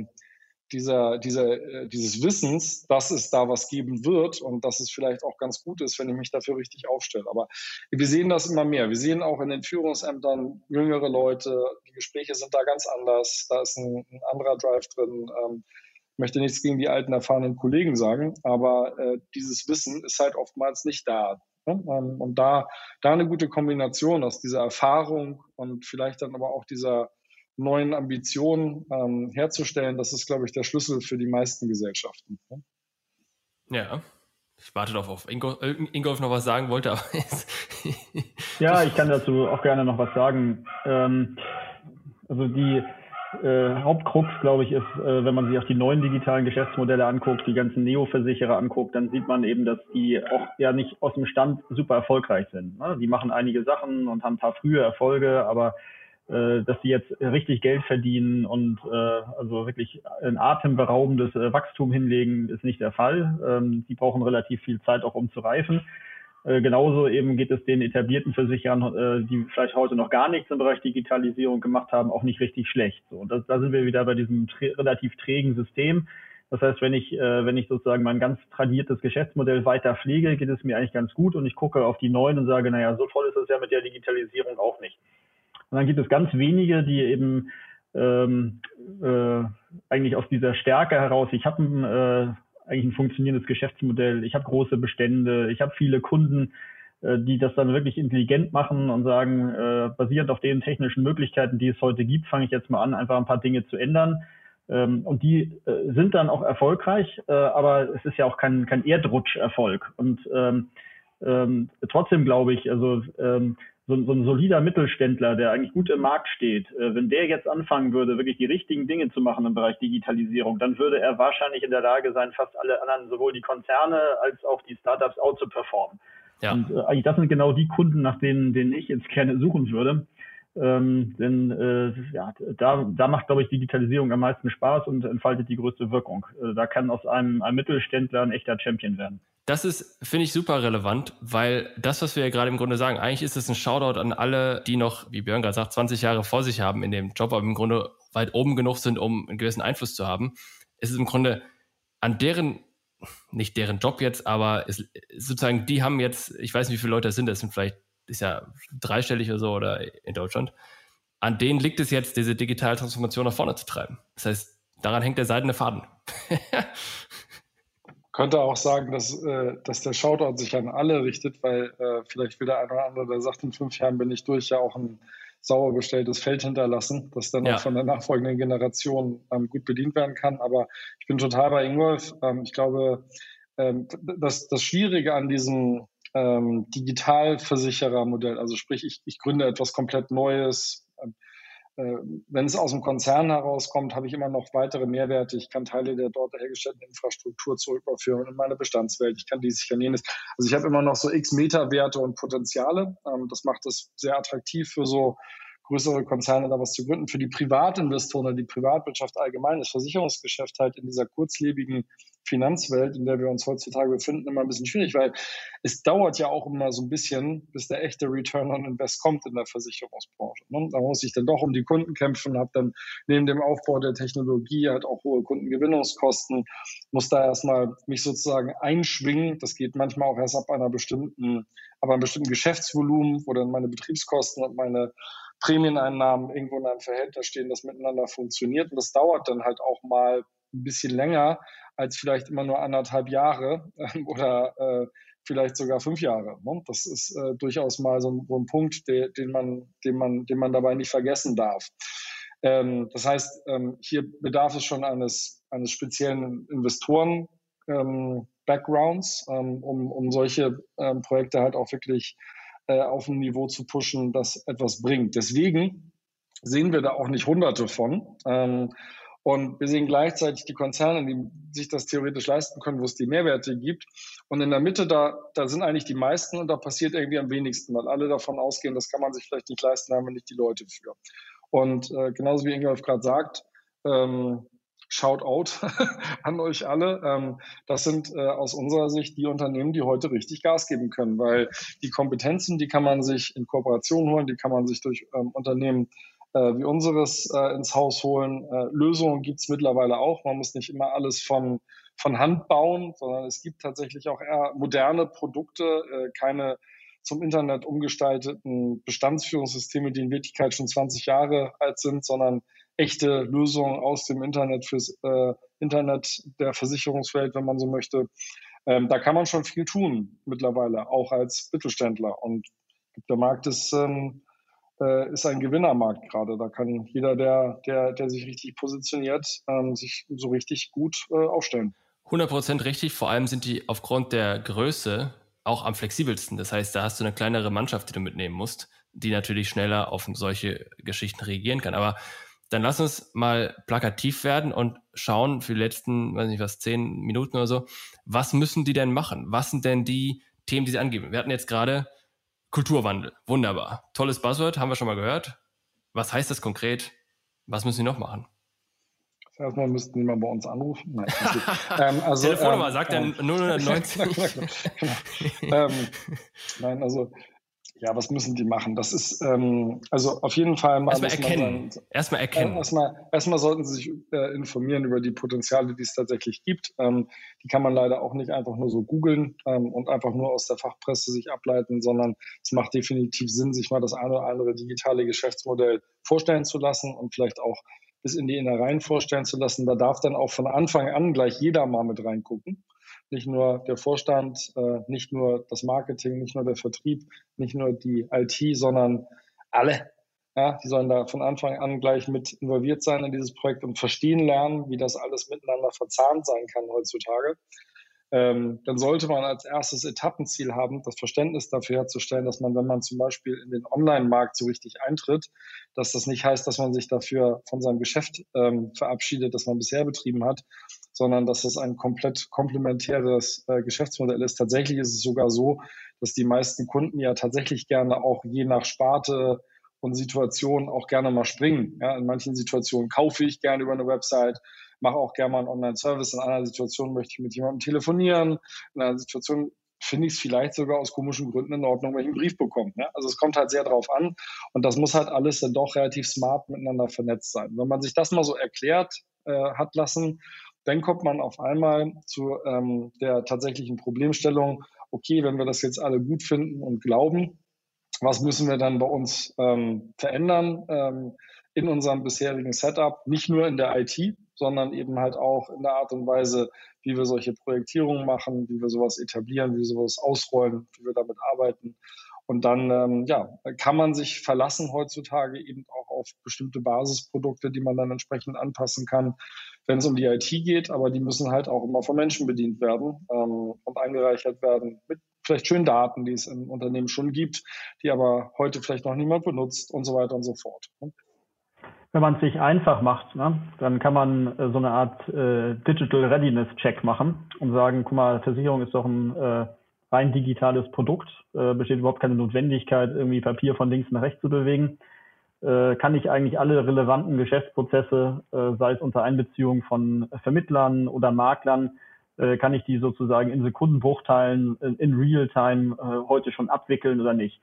dieser, dieser, dieses Wissens, dass es da was geben wird und dass es vielleicht auch ganz gut ist, wenn ich mich dafür richtig aufstelle. Aber wir sehen das immer mehr. Wir sehen auch in den Führungsämtern jüngere Leute, die Gespräche sind da ganz anders, da ist ein, ein anderer Drive drin. Ich möchte nichts gegen die alten, erfahrenen Kollegen sagen, aber dieses Wissen ist halt oftmals nicht da. Und da, da eine gute Kombination aus dieser Erfahrung und vielleicht dann aber auch dieser neuen Ambition ähm, herzustellen, das ist, glaube ich, der Schlüssel für die meisten Gesellschaften. Ja, ich warte darauf, auf Ingolf, Ingolf noch was sagen wollte, aber jetzt. Ja, ich kann dazu auch gerne noch was sagen. Ähm, also die Äh, Hauptkrux, glaube ich, ist, äh, wenn man sich auch die neuen digitalen Geschäftsmodelle anguckt, die ganzen Neo-Versicherer anguckt, dann sieht man eben, dass die auch ja nicht aus dem Stand super erfolgreich sind. Ne? Die machen einige Sachen und haben ein paar frühe Erfolge, aber äh, dass die jetzt richtig Geld verdienen und äh, also wirklich ein atemberaubendes äh, Wachstum hinlegen, ist nicht der Fall. Ähm, die brauchen relativ viel Zeit auch, um zu reifen. Äh, genauso eben geht es den etablierten Versicherern, äh, die vielleicht heute noch gar nichts im Bereich Digitalisierung gemacht haben, auch nicht richtig schlecht. So, und das, da sind wir wieder bei diesem trä- relativ trägen System. Das heißt, wenn ich, äh, wenn ich sozusagen mein ganz tradiertes Geschäftsmodell weiter pflege, geht es mir eigentlich ganz gut und ich gucke auf die neuen und sage, naja, so toll ist es ja mit der Digitalisierung auch nicht. Und dann gibt es ganz wenige, die eben ähm, äh, eigentlich aus dieser Stärke heraus, ich habe ein äh, eigentlich ein funktionierendes Geschäftsmodell, ich habe große Bestände, ich habe viele Kunden, die das dann wirklich intelligent machen und sagen, äh, basierend auf den technischen Möglichkeiten, die es heute gibt, fange ich jetzt mal an, einfach ein paar Dinge zu ändern. Ähm, und die äh, sind dann auch erfolgreich, äh, aber es ist ja auch kein, kein Erdrutscherfolg. Und ähm, ähm, trotzdem glaube ich, also ähm, so, so ein solider Mittelständler, der eigentlich gut im Markt steht, äh, wenn der jetzt anfangen würde, wirklich die richtigen Dinge zu machen im Bereich Digitalisierung, dann würde er wahrscheinlich in der Lage sein, fast alle anderen, sowohl die Konzerne als auch die Startups, out zu performen. Ja. Und äh, eigentlich das sind genau die Kunden, nach denen, denen ich jetzt gerne suchen würde. Ähm, denn äh, ja, da, da macht, glaube ich, Digitalisierung am meisten Spaß und entfaltet die größte Wirkung. Äh, da kann aus einem, einem Mittelständler ein echter Champion werden. Das ist, finde ich, super relevant, weil das, was wir ja gerade im Grunde sagen, eigentlich ist es ein Shoutout an alle, die noch, wie Björn gerade sagt, zwanzig Jahre vor sich haben in dem Job, aber im Grunde weit oben genug sind, um einen gewissen Einfluss zu haben. Es ist im Grunde an deren, nicht deren Job jetzt, aber es, sozusagen, die haben jetzt, ich weiß nicht, wie viele Leute das sind, das sind vielleicht, ist ja dreistellig oder so oder in Deutschland, an denen liegt es jetzt, diese digitale Transformation nach vorne zu treiben. Das heißt, daran hängt der seidene Faden. Ich könnte auch sagen, dass, äh, dass der Shoutout sich an alle richtet, weil äh, vielleicht will der eine oder andere, der sagt, in fünf Jahren bin ich durch, ja auch ein sauber bestelltes Feld hinterlassen, das dann ja auch von der nachfolgenden Generation ähm, gut bedient werden kann. Aber ich bin total bei Ingolf. Ähm, ich glaube, ähm, das, das Schwierige an diesem ähm, Digitalversicherer-Modell, also sprich, ich, ich gründe etwas komplett Neues, ähm, wenn es aus dem Konzern herauskommt, habe ich immer noch weitere Mehrwerte. Ich kann Teile der dort hergestellten Infrastruktur zurücküberführen in meine Bestandswelt. Ich kann dies, ich kann jenes. Also ich habe immer noch so x Meta-Werte und Potenziale. Das macht es sehr attraktiv für so größere Konzerne, da was zu gründen. Für die Privatinvestoren, die Privatwirtschaft allgemein, das Versicherungsgeschäft halt in dieser kurzlebigen Finanzwelt, in der wir uns heutzutage befinden, immer ein bisschen schwierig, weil es dauert ja auch immer so ein bisschen, bis der echte Return on Invest kommt in der Versicherungsbranche. Ne? Da muss ich dann doch um die Kunden kämpfen, habe dann neben dem Aufbau der Technologie halt auch hohe Kundengewinnungskosten, muss da erstmal mich sozusagen einschwingen. Das geht manchmal auch erst ab einer bestimmten, aber einem bestimmten Geschäftsvolumen, wo dann meine Betriebskosten und meine Prämieneinnahmen irgendwo in einem Verhältnis stehen, das miteinander funktioniert. Und das dauert dann halt auch mal ein bisschen länger als vielleicht immer nur anderthalb Jahre äh, oder äh, vielleicht sogar fünf Jahre. Ne? Das ist äh, durchaus mal so ein, so ein Punkt, de, den man, den man, den man dabei nicht vergessen darf. Ähm, das heißt, ähm, hier bedarf es schon eines, eines speziellen Investoren, ähm, Backgrounds, ähm, um, um solche ähm, Projekte halt auch wirklich äh, auf ein Niveau zu pushen, das etwas bringt. Deswegen sehen wir da auch nicht hunderte von. Ähm, Und wir sehen gleichzeitig die Konzerne, die sich das theoretisch leisten können, wo es die Mehrwerte gibt. Und in der Mitte, da, da sind eigentlich die meisten und da passiert irgendwie am wenigsten, weil alle davon ausgehen, das kann man sich vielleicht nicht leisten, da haben wir nicht die Leute für. Und äh, genauso wie Ingolf gerade sagt, ähm, shout out an euch alle. Ähm, das sind äh, aus unserer Sicht die Unternehmen, die heute richtig Gas geben können, weil die Kompetenzen, die kann man sich in Kooperation holen, die kann man sich durch ähm, Unternehmen Äh, wie unseres äh, ins Haus holen. Äh, Lösungen gibt es mittlerweile auch. Man muss nicht immer alles von, von Hand bauen, sondern es gibt tatsächlich auch eher moderne Produkte, äh, keine zum Internet umgestalteten Bestandsführungssysteme, die in Wirklichkeit schon zwanzig Jahre alt sind, sondern echte Lösungen aus dem Internet fürs äh, Internet der Versicherungswelt, wenn man so möchte. Ähm, da kann man schon viel tun mittlerweile, auch als Mittelständler. Und der Markt ist... Ähm, ist ein Gewinnermarkt gerade. Da kann jeder, der, der, der sich richtig positioniert, ähm, sich so richtig gut äh, aufstellen. hundert Prozent richtig. Vor allem sind die aufgrund der Größe auch am flexibelsten. Das heißt, da hast du eine kleinere Mannschaft, die du mitnehmen musst, die natürlich schneller auf solche Geschichten reagieren kann. Aber dann lass uns mal plakativ werden und schauen für die letzten, weiß nicht was, zehn Minuten oder so, was müssen die denn machen? Was sind denn die Themen, die sie angeben? Wir hatten jetzt gerade Kulturwandel, wunderbar. Tolles Buzzword, haben wir schon mal gehört. Was heißt das konkret? Was müssen Sie noch machen? Erstmal müssten die mal bei uns anrufen. Nein, ähm, also, Telefonnummer, ähm, sagt ähm, dann null neun null. ähm, nein, also, ja, was müssen die machen? Das ist, ähm, also auf jeden Fall mal... Erstmal erkennen. Dann, erstmal erkennen. Äh, erstmal, erstmal sollten Sie sich äh, informieren über die Potenziale, die es tatsächlich gibt. Ähm, die kann man leider auch nicht einfach nur so googeln ähm, und einfach nur aus der Fachpresse sich ableiten, sondern es macht definitiv Sinn, sich mal das eine oder andere digitale Geschäftsmodell vorstellen zu lassen und vielleicht auch bis in die Innereien vorstellen zu lassen. Da darf dann auch von Anfang an gleich jeder mal mit reingucken. Nicht nur der Vorstand, nicht nur das Marketing, nicht nur der Vertrieb, nicht nur die I T, sondern alle. Ja, die sollen da von Anfang an gleich mit involviert sein in dieses Projekt und verstehen lernen, wie das alles miteinander verzahnt sein kann heutzutage. Ähm, dann sollte man als erstes Etappenziel haben, das Verständnis dafür herzustellen, dass man, wenn man zum Beispiel in den Online-Markt so richtig eintritt, dass das nicht heißt, dass man sich dafür von seinem Geschäft ähm, verabschiedet, das man bisher betrieben hat, sondern dass das ein komplett komplementäres äh, Geschäftsmodell ist. Tatsächlich ist es sogar so, dass die meisten Kunden ja tatsächlich gerne auch je nach Sparte und Situation auch gerne mal springen. Ja, in manchen Situationen kaufe ich gerne über eine Website, mache auch gerne mal einen Online-Service. In einer Situation möchte ich mit jemandem telefonieren. In einer Situation finde ich es vielleicht sogar aus komischen Gründen in Ordnung, wenn ich einen Brief bekomme. Ne? Also es kommt halt sehr drauf an. Und das muss halt alles dann doch relativ smart miteinander vernetzt sein. Wenn man sich das mal so erklärt äh, hat lassen, dann kommt man auf einmal zu ähm, der tatsächlichen Problemstellung, okay, wenn wir das jetzt alle gut finden und glauben, was müssen wir dann bei uns ähm, verändern ähm, in unserem bisherigen Setup, nicht nur in der I T, sondern eben halt auch in der Art und Weise, wie wir solche Projektierungen machen, wie wir sowas etablieren, wie wir sowas ausrollen, wie wir damit arbeiten. Und dann ähm, ja, kann man sich verlassen heutzutage eben auch auf bestimmte Basisprodukte, die man dann entsprechend anpassen kann, wenn es um die I T geht. Aber die müssen halt auch immer von Menschen bedient werden ähm, und angereichert werden mit vielleicht schönen Daten, die es im Unternehmen schon gibt, die aber heute vielleicht noch niemand benutzt und so weiter und so fort. Wenn man es sich einfach macht, ne, dann kann man äh, so eine Art äh, Digital Readiness Check machen und sagen, guck mal, Versicherung ist doch ein äh, rein digitales Produkt, äh, besteht überhaupt keine Notwendigkeit, irgendwie Papier von links nach rechts zu bewegen. Äh, kann ich eigentlich alle relevanten Geschäftsprozesse, äh, sei es unter Einbeziehung von Vermittlern oder Maklern, äh, kann ich die sozusagen in Sekundenbruchteilen, in, in Realtime äh, heute schon abwickeln oder nicht.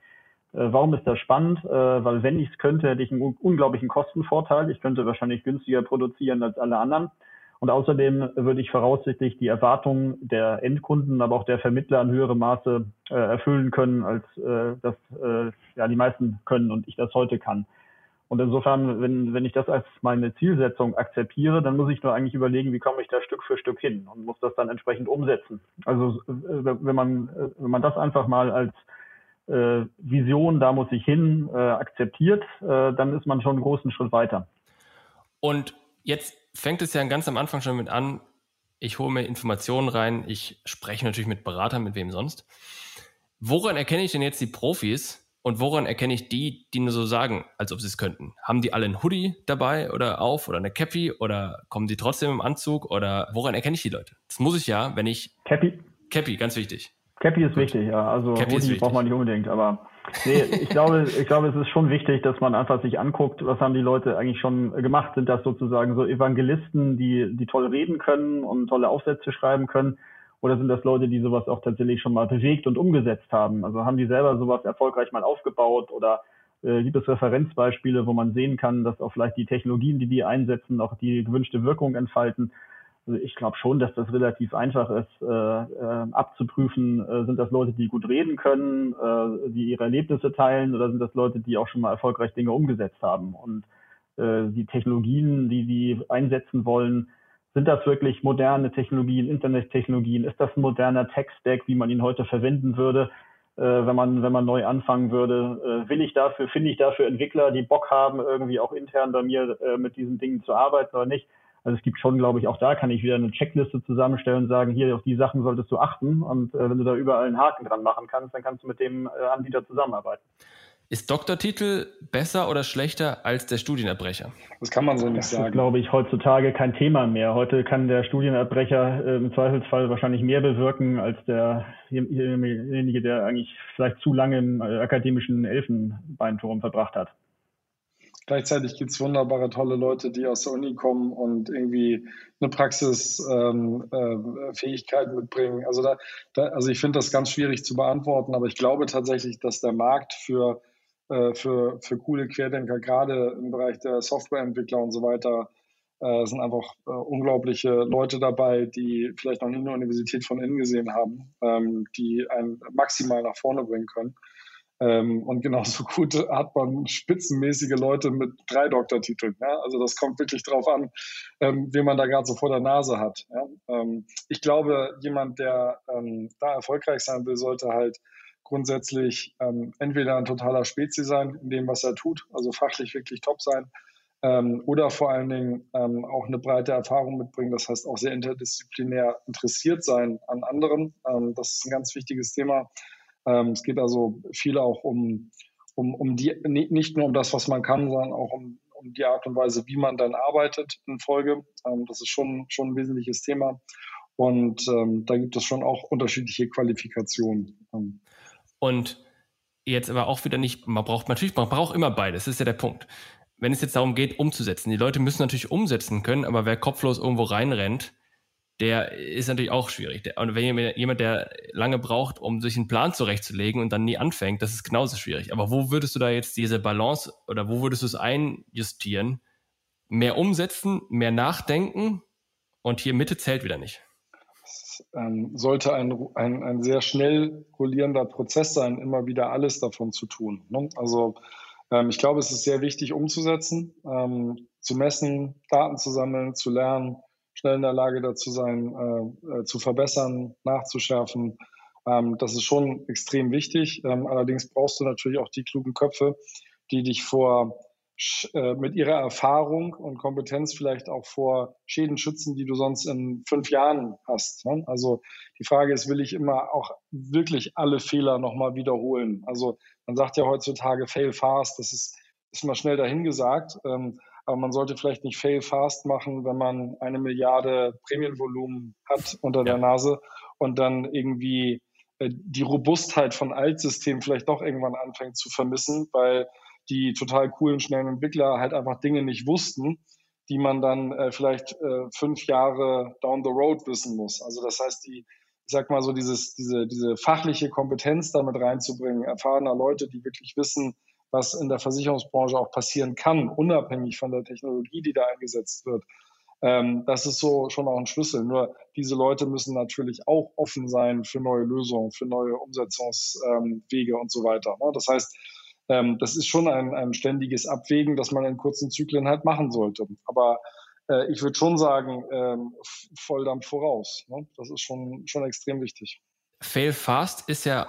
Äh, warum ist das spannend? Äh, weil wenn ich es könnte, hätte ich einen unglaublichen Kostenvorteil. Ich könnte wahrscheinlich günstiger produzieren als alle anderen. Und außerdem würde ich voraussichtlich die Erwartungen der Endkunden, aber auch der Vermittler in höherem Maße äh, erfüllen können, als äh, das äh, ja, die meisten können und ich das heute kann. Und insofern, wenn, wenn ich das als meine Zielsetzung akzeptiere, dann muss ich nur eigentlich überlegen, wie komme ich da Stück für Stück hin und muss das dann entsprechend umsetzen. Also wenn man, wenn man das einfach mal als äh, Vision, da muss ich hin, äh, akzeptiert, äh, dann ist man schon einen großen Schritt weiter. Und jetzt fängt es ja ganz am Anfang schon mit an, ich hole mir Informationen rein, ich spreche natürlich mit Beratern, mit wem sonst. Woran erkenne ich denn jetzt die Profis? Und woran erkenne ich die, die nur so sagen, als ob sie es könnten? Haben die alle einen Hoodie dabei oder auf oder eine Cappy oder kommen die trotzdem im Anzug? Oder woran erkenne ich die Leute? Das muss ich ja, wenn ich... Cappy? Cappy, ganz wichtig. Cappy ist Gut. wichtig, ja. Also Cappy Hoodie braucht man nicht unbedingt, aber... Nee, ich glaube, ich glaube, es ist schon wichtig, dass man einfach sich anguckt, was haben die Leute eigentlich schon gemacht? Sind das sozusagen so Evangelisten, die, die toll reden können und tolle Aufsätze schreiben können? Oder sind das Leute, die sowas auch tatsächlich schon mal bewegt und umgesetzt haben? Also haben die selber sowas erfolgreich mal aufgebaut oder äh, gibt es Referenzbeispiele, wo man sehen kann, dass auch vielleicht die Technologien, die die einsetzen, auch die gewünschte Wirkung entfalten? Also ich glaube schon, dass das relativ einfach ist, äh, äh, abzuprüfen, äh, sind das Leute, die gut reden können, äh, die ihre Erlebnisse teilen oder sind das Leute, die auch schon mal erfolgreich Dinge umgesetzt haben? Und äh, die Technologien, die die einsetzen wollen, sind das wirklich moderne Technologien, Internettechnologien? Ist das ein moderner Tech-Stack, wie man ihn heute verwenden würde, äh, wenn man wenn man neu anfangen würde? Äh, will ich dafür, finde ich dafür Entwickler, die Bock haben, irgendwie auch intern bei mir äh, mit diesen Dingen zu arbeiten oder nicht? Also es gibt schon, glaube ich, auch da kann ich wieder eine Checkliste zusammenstellen und sagen, hier auf die Sachen solltest du achten. Und äh, wenn du da überall einen Haken dran machen kannst, dann kannst du mit dem äh, Anbieter zusammenarbeiten. Ist Doktortitel besser oder schlechter als der Studienabbrecher? Das kann man so nicht sagen. Das ist, glaube ich, heutzutage kein Thema mehr. Heute kann der Studienabbrecher äh, im Zweifelsfall wahrscheinlich mehr bewirken als derjenige, der eigentlich vielleicht zu lange im äh, akademischen Elfenbeinturm verbracht hat. Gleichzeitig gibt es wunderbare, tolle Leute, die aus der Uni kommen und irgendwie eine Praxisfähigkeit ähm, äh, mitbringen. Also, da, da, also ich finde das ganz schwierig zu beantworten, aber ich glaube tatsächlich, dass der Markt für Für, für coole Querdenker, gerade im Bereich der Softwareentwickler und so weiter, äh, sind einfach äh, unglaubliche Leute dabei, die vielleicht noch nie eine Universität von innen gesehen haben, ähm, die einen maximal nach vorne bringen können. Ähm, und genauso gut hat man spitzenmäßige Leute mit drei Doktortiteln. Ja? Also das kommt wirklich drauf an, ähm, wen man da gerade so vor der Nase hat. Ja? Ähm, ich glaube, jemand, der ähm, da erfolgreich sein will, sollte halt grundsätzlich ähm, entweder ein totaler Spezi sein in dem, was er tut, also fachlich wirklich top sein, ähm, oder vor allen Dingen ähm, auch eine breite Erfahrung mitbringen, das heißt auch sehr interdisziplinär interessiert sein an anderen. Ähm, das ist ein ganz wichtiges Thema. Ähm, es geht also viel auch um, um, um die, nicht nur um das, was man kann, sondern auch um, um die Art und Weise, wie man dann arbeitet in Folge. Ähm, das ist schon, schon ein wesentliches Thema und ähm, da gibt es schon auch unterschiedliche Qualifikationen. Ähm, Und jetzt aber auch wieder nicht, man braucht natürlich, man braucht immer beides, das ist ja der Punkt. Wenn es jetzt darum geht, umzusetzen, die Leute müssen natürlich umsetzen können, aber wer kopflos irgendwo reinrennt, der ist natürlich auch schwierig. Und wenn jemand, der lange braucht, um sich einen Plan zurechtzulegen und dann nie anfängt, das ist genauso schwierig. Aber wo würdest du da jetzt diese Balance oder wo würdest du es einjustieren? Mehr umsetzen, mehr nachdenken und hier Mitte zählt wieder nicht. Sollte ein, ein, ein sehr schnell rollierender Prozess sein, immer wieder alles davon zu tun. Ne? Also ähm, ich glaube, es ist sehr wichtig umzusetzen, ähm, zu messen, Daten zu sammeln, zu lernen, schnell in der Lage dazu sein, äh, äh, zu verbessern, nachzuschärfen. Ähm, das ist schon extrem wichtig. Ähm, allerdings brauchst du natürlich auch die klugen Köpfe, die dich vor äh, mit ihrer Erfahrung und Kompetenz vielleicht auch vor Schäden schützen, die du sonst in fünf Jahren hast. Ne? Also die Frage ist, will ich immer auch wirklich alle Fehler nochmal wiederholen? Also man sagt ja heutzutage fail fast, das ist, ist mal schnell dahingesagt, ähm, aber man sollte vielleicht nicht fail fast machen, wenn man eine Milliarde Prämienvolumen hat unter der Nase und dann irgendwie äh, die Robustheit von Altsystemen vielleicht doch irgendwann anfängt zu vermissen, weil die total coolen, schnellen Entwickler halt einfach Dinge nicht wussten, die man dann äh, vielleicht äh, fünf Jahre down the road wissen muss. Also das heißt, die, ich sag mal so, dieses, diese, diese fachliche Kompetenz damit reinzubringen, erfahrener Leute, die wirklich wissen, was in der Versicherungsbranche auch passieren kann, unabhängig von der Technologie, die da eingesetzt wird. Ähm, das ist so schon auch ein Schlüssel. Nur diese Leute müssen natürlich auch offen sein für neue Lösungen, für neue Umsetzungswege ähm, und so weiter. Ne? Das heißt, ähm, das ist schon ein, ein ständiges Abwägen, das man in kurzen Zyklen halt machen sollte. Aber äh, ich würde schon sagen, ähm, Volldampf voraus. Ne? Das ist schon, schon extrem wichtig. Fail fast ist ja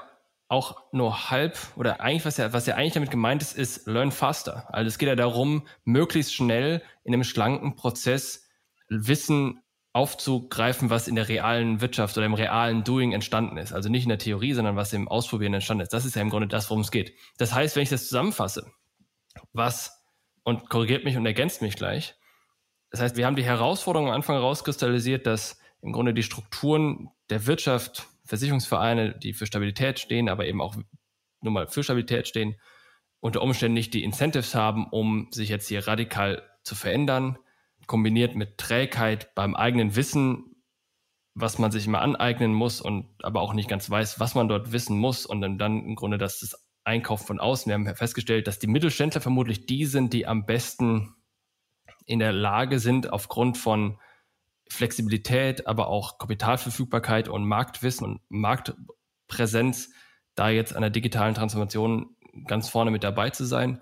auch nur halb, oder eigentlich, was ja, was ja eigentlich damit gemeint ist, ist learn faster. Also es geht ja darum, möglichst schnell in einem schlanken Prozess Wissen aufzugreifen, was in der realen Wirtschaft oder im realen Doing entstanden ist. Also nicht in der Theorie, sondern was im Ausprobieren entstanden ist. Das ist ja im Grunde das, worum es geht. Das heißt, wenn ich das zusammenfasse, was, und korrigiert mich und ergänzt mich gleich, das heißt, wir haben die Herausforderung am Anfang rauskristallisiert, dass im Grunde die Strukturen der Wirtschaft, Versicherungsvereine, die für Stabilität stehen, aber eben auch nur mal für Stabilität stehen, unter Umständen nicht die Incentives haben, um sich jetzt hier radikal zu verändern, kombiniert mit Trägheit beim eigenen Wissen, was man sich immer aneignen muss und aber auch nicht ganz weiß, was man dort wissen muss, und dann im Grunde das, das Einkaufen von außen. Wir haben festgestellt, dass die Mittelständler vermutlich die sind, die am besten in der Lage sind, aufgrund von Flexibilität, aber auch Kapitalverfügbarkeit und Marktwissen und Marktpräsenz, da jetzt an der digitalen Transformation ganz vorne mit dabei zu sein.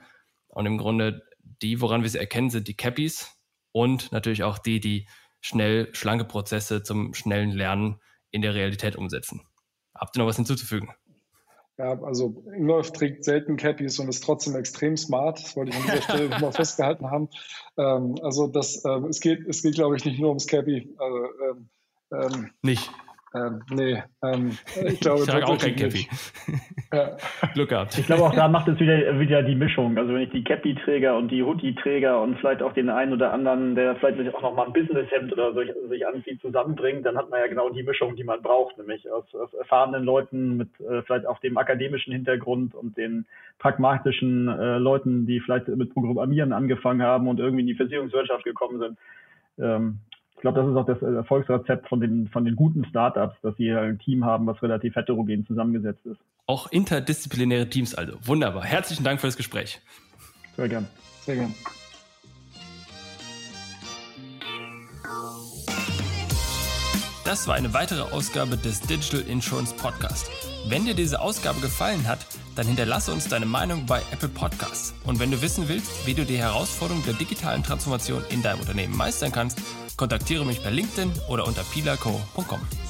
Und im Grunde die, woran wir sie erkennen, sind die Cappies und natürlich auch die, die schnell schlanke Prozesse zum schnellen Lernen in der Realität umsetzen. Habt ihr noch was hinzuzufügen? Ja, also Ingolf trägt selten Cappies und ist trotzdem extrem smart. Das wollte ich an dieser Stelle nochmal festgehalten haben. Ähm, also das, ähm, es geht, es geht, glaube ich, nicht nur ums Cappy. Also, ähm, ähm, nicht. Ähm, nee. Ähm, ich glaube, ich trage auch kein Cappy. Ja. Glück gehabt. Ich glaube, auch da macht es wieder, wieder die Mischung. Also wenn ich die Cappy-Träger und die Hoodie-Träger und vielleicht auch den einen oder anderen, der vielleicht auch nochmal ein Business-Hemd oder so sich anzieht, zusammenbringt, dann hat man ja genau die Mischung, die man braucht. Nämlich aus, aus erfahrenen Leuten mit äh, vielleicht auch dem akademischen Hintergrund und den pragmatischen äh, Leuten, die vielleicht mit Programmieren angefangen haben und irgendwie in die Versicherungswirtschaft gekommen sind. Ähm, Ich glaube, das ist auch das Erfolgsrezept von den, von den guten Startups, dass sie ein Team haben, was relativ heterogen zusammengesetzt ist. Auch interdisziplinäre Teams also. Wunderbar. Herzlichen Dank für das Gespräch. Sehr gern. Sehr gern. Das war eine weitere Ausgabe des Digital Insurance Podcast. Wenn dir diese Ausgabe gefallen hat, dann hinterlasse uns deine Meinung bei Apple Podcasts. Und wenn du wissen willst, wie du die Herausforderung der digitalen Transformation in deinem Unternehmen meistern kannst, kontaktiere mich per LinkedIn oder unter pielerco punkt com.